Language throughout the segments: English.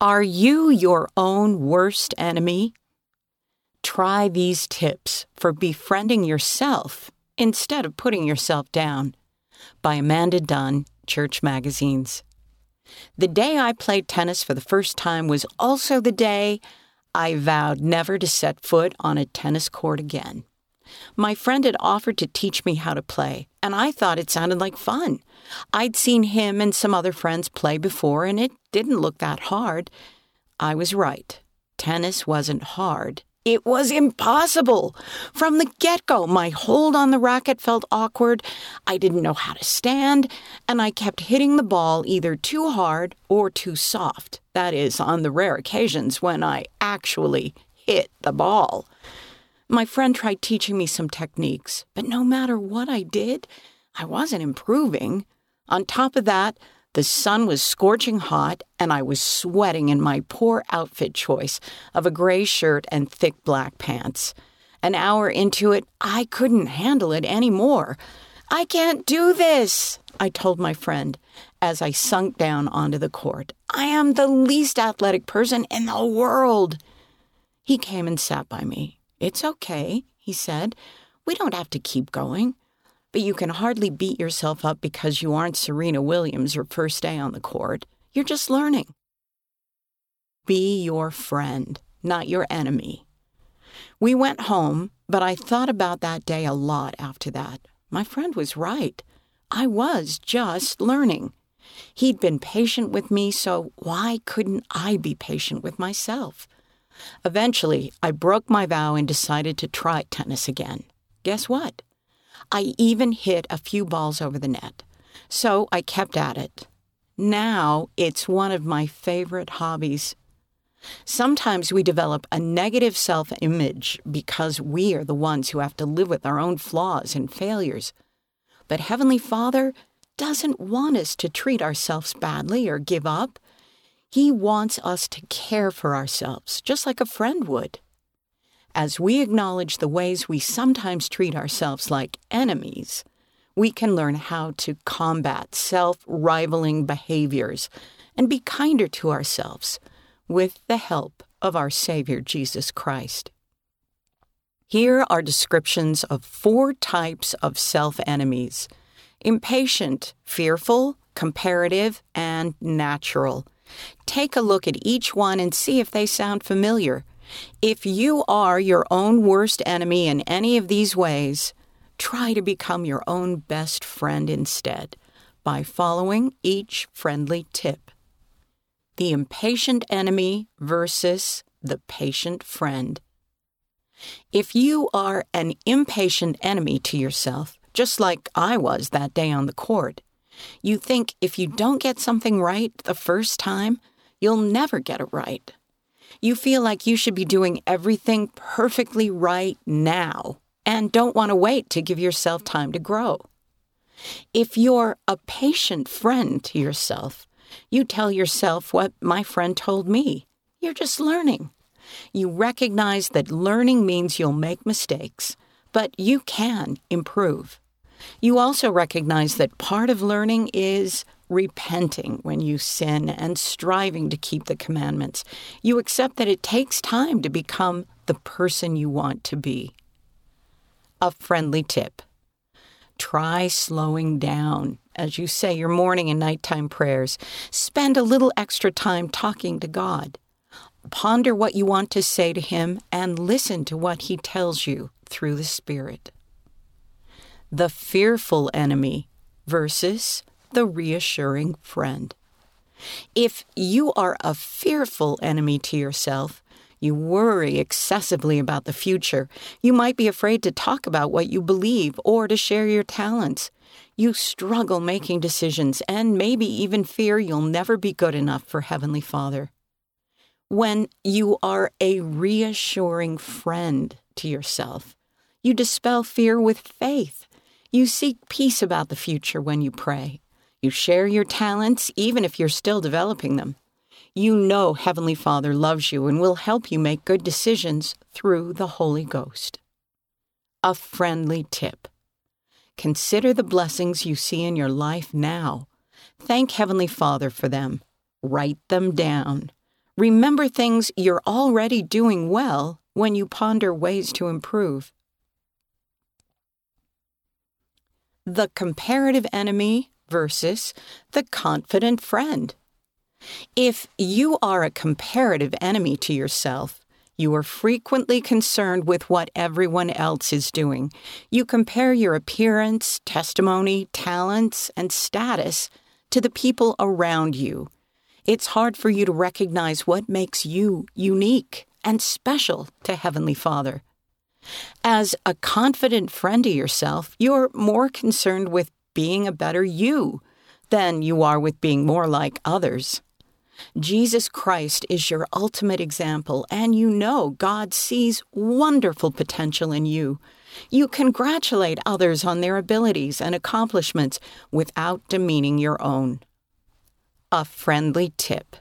Are you your own worst enemy? Try these tips for befriending yourself instead of putting yourself down, by Amanda Dunn, Church Magazines. The day I played tennis for the first time was also the day I vowed never to set foot on a tennis court again. My friend had offered to teach me how to play, and I thought it sounded like fun. I'd seen him and some other friends play before, and it didn't look that hard. I was right. Tennis wasn't hard. It was impossible. From the get-go, my hold on the racket felt awkward, I didn't know how to stand, and I kept hitting the ball either too hard or too soft. That is, on the rare occasions when I actually hit the ball. My friend tried teaching me some techniques, but no matter what I did, I wasn't improving. On top of that, the sun was scorching hot, and I was sweating in my poor outfit choice of a gray shirt and thick black pants. An hour into it, I couldn't handle it anymore. "I can't do this," I told my friend as I sunk down onto the court. "I am the least athletic person in the world." He came and sat by me. "It's okay," he said. "We don't have to keep going. But you can hardly beat yourself up because you aren't Serena Williams your first day on the court. You're just learning." Be your friend, not your enemy. We went home, but I thought about that day a lot after that. My friend was right. I was just learning. He'd been patient with me, so why couldn't I be patient with myself? Eventually, I broke my vow and decided to try tennis again. Guess what? I even hit a few balls over the net, so I kept at it. Now it's one of my favorite hobbies. Sometimes we develop a negative self-image because we are the ones who have to live with our own flaws and failures. But Heavenly Father doesn't want us to treat ourselves badly or give up. He wants us to care for ourselves, just like a friend would. As we acknowledge the ways we sometimes treat ourselves like enemies, we can learn how to combat self-rivaling behaviors and be kinder to ourselves with the help of our Savior, Jesus Christ. Here are descriptions of 4 types of self-enemies: impatient, fearful, comparative, and natural. Take a look at each one and see if they sound familiar. If you are your own worst enemy in any of these ways, try to become your own best friend instead by following each friendly tip. The impatient enemy versus the patient friend. If you are an impatient enemy to yourself, just like I was that day on the court, you think if you don't get something right the first time, you'll never get it right. You feel like you should be doing everything perfectly right now and don't want to wait to give yourself time to grow. If you're a patient friend to yourself, you tell yourself what my friend told me. You're just learning. You recognize that learning means you'll make mistakes, but you can improve. You also recognize that part of learning is repenting when you sin and striving to keep the commandments. You accept that it takes time to become the person you want to be. A friendly tip: try slowing down as you say your morning and nighttime prayers. Spend a little extra time talking to God. Ponder what you want to say to Him and listen to what He tells you through the Spirit. The fearful enemy versus the reassuring friend. If you are a fearful enemy to yourself, you worry excessively about the future. You might be afraid to talk about what you believe or to share your talents. You struggle making decisions and maybe even fear you'll never be good enough for Heavenly Father. When you are a reassuring friend to yourself, you dispel fear with faith. You seek peace about the future when you pray. You share your talents, even if you're still developing them. You know Heavenly Father loves you and will help you make good decisions through the Holy Ghost. A friendly tip: consider the blessings you see in your life now. Thank Heavenly Father for them. Write them down. Remember things you're already doing well when you ponder ways to improve. The comparative enemy versus the confident friend. If you are a comparative enemy to yourself, you are frequently concerned with what everyone else is doing. You compare your appearance, testimony, talents, and status to the people around you. It's hard for you to recognize what makes you unique and special to Heavenly Father. As a confident friend to yourself, you're more concerned with being a better you than you are with being more like others. Jesus Christ is your ultimate example, and you know God sees wonderful potential in you. You congratulate others on their abilities and accomplishments without demeaning your own. A friendly tip.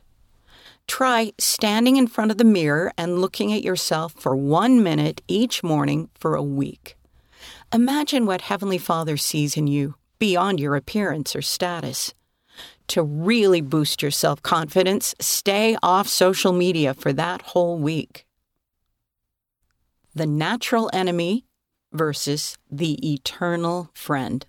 Try standing in front of the mirror and looking at yourself for 1 minute each morning for a week. Imagine what Heavenly Father sees in you beyond your appearance or status. To really boost your self-confidence, stay off social media for that whole week. The natural enemy versus the eternal friend.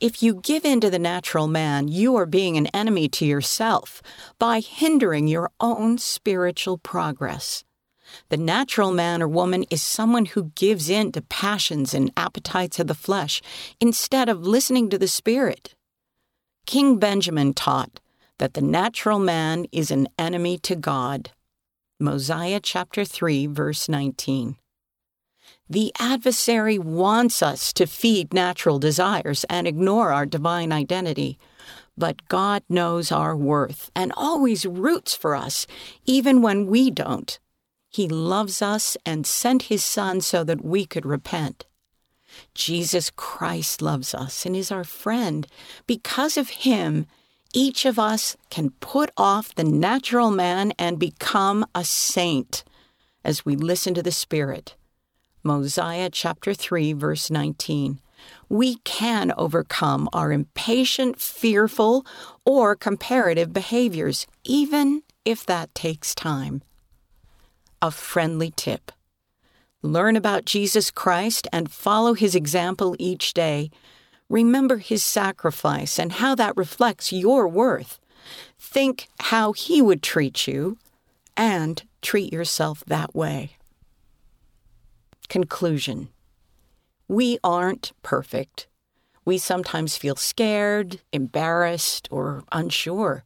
If you give in to the natural man, you are being an enemy to yourself by hindering your own spiritual progress. The natural man or woman is someone who gives in to passions and appetites of the flesh instead of listening to the Spirit. King Benjamin taught that the natural man is an enemy to God. Mosiah chapter 3, verse 19. The adversary wants us to feed natural desires and ignore our divine identity, but God knows our worth and always roots for us, even when we don't. He loves us and sent His Son so that we could repent. Jesus Christ loves us and is our friend. Because of Him, each of us can put off the natural man and become a saint as we listen to the Spirit. Mosiah chapter 3, verse 19. We can overcome our impatient, fearful, or comparative behaviors, even if that takes time. A friendly tip. Learn about Jesus Christ and follow His example each day. Remember His sacrifice and how that reflects your worth. Think how He would treat you and treat yourself that way. Conclusion. We aren't perfect. We sometimes feel scared, embarrassed, or unsure.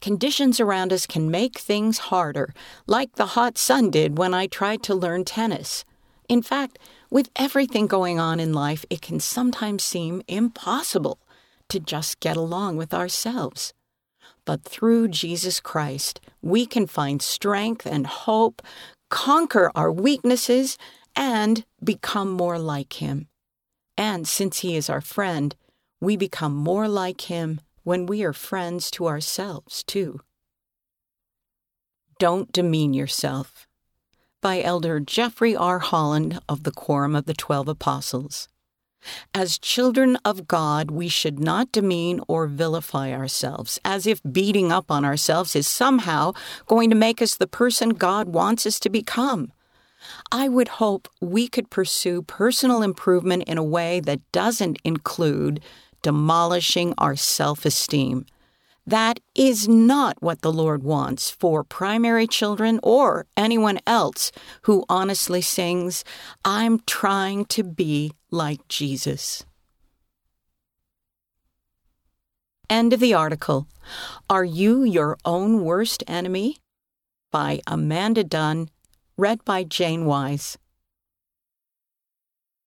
Conditions around us can make things harder, like the hot sun did when I tried to learn tennis. In fact, with everything going on in life, it can sometimes seem impossible to just get along with ourselves. But through Jesus Christ, we can find strength and hope, conquer our weaknesses, and become more like Him. And since He is our friend, we become more like Him when we are friends to ourselves, too. Don't Demean Yourself, by Elder Jeffrey R. Holland of the Quorum of the 12 Apostles. As children of God, we should not demean or vilify ourselves, as if beating up on ourselves is somehow going to make us the person God wants us to become. I would hope we could pursue personal improvement in a way that doesn't include demolishing our self-esteem. That is not what the Lord wants for primary children or anyone else who honestly sings, "I'm trying to be like Jesus." End of the article. Are You Your Own Worst Enemy? By Amanda Dunn. Read by Jane Wise.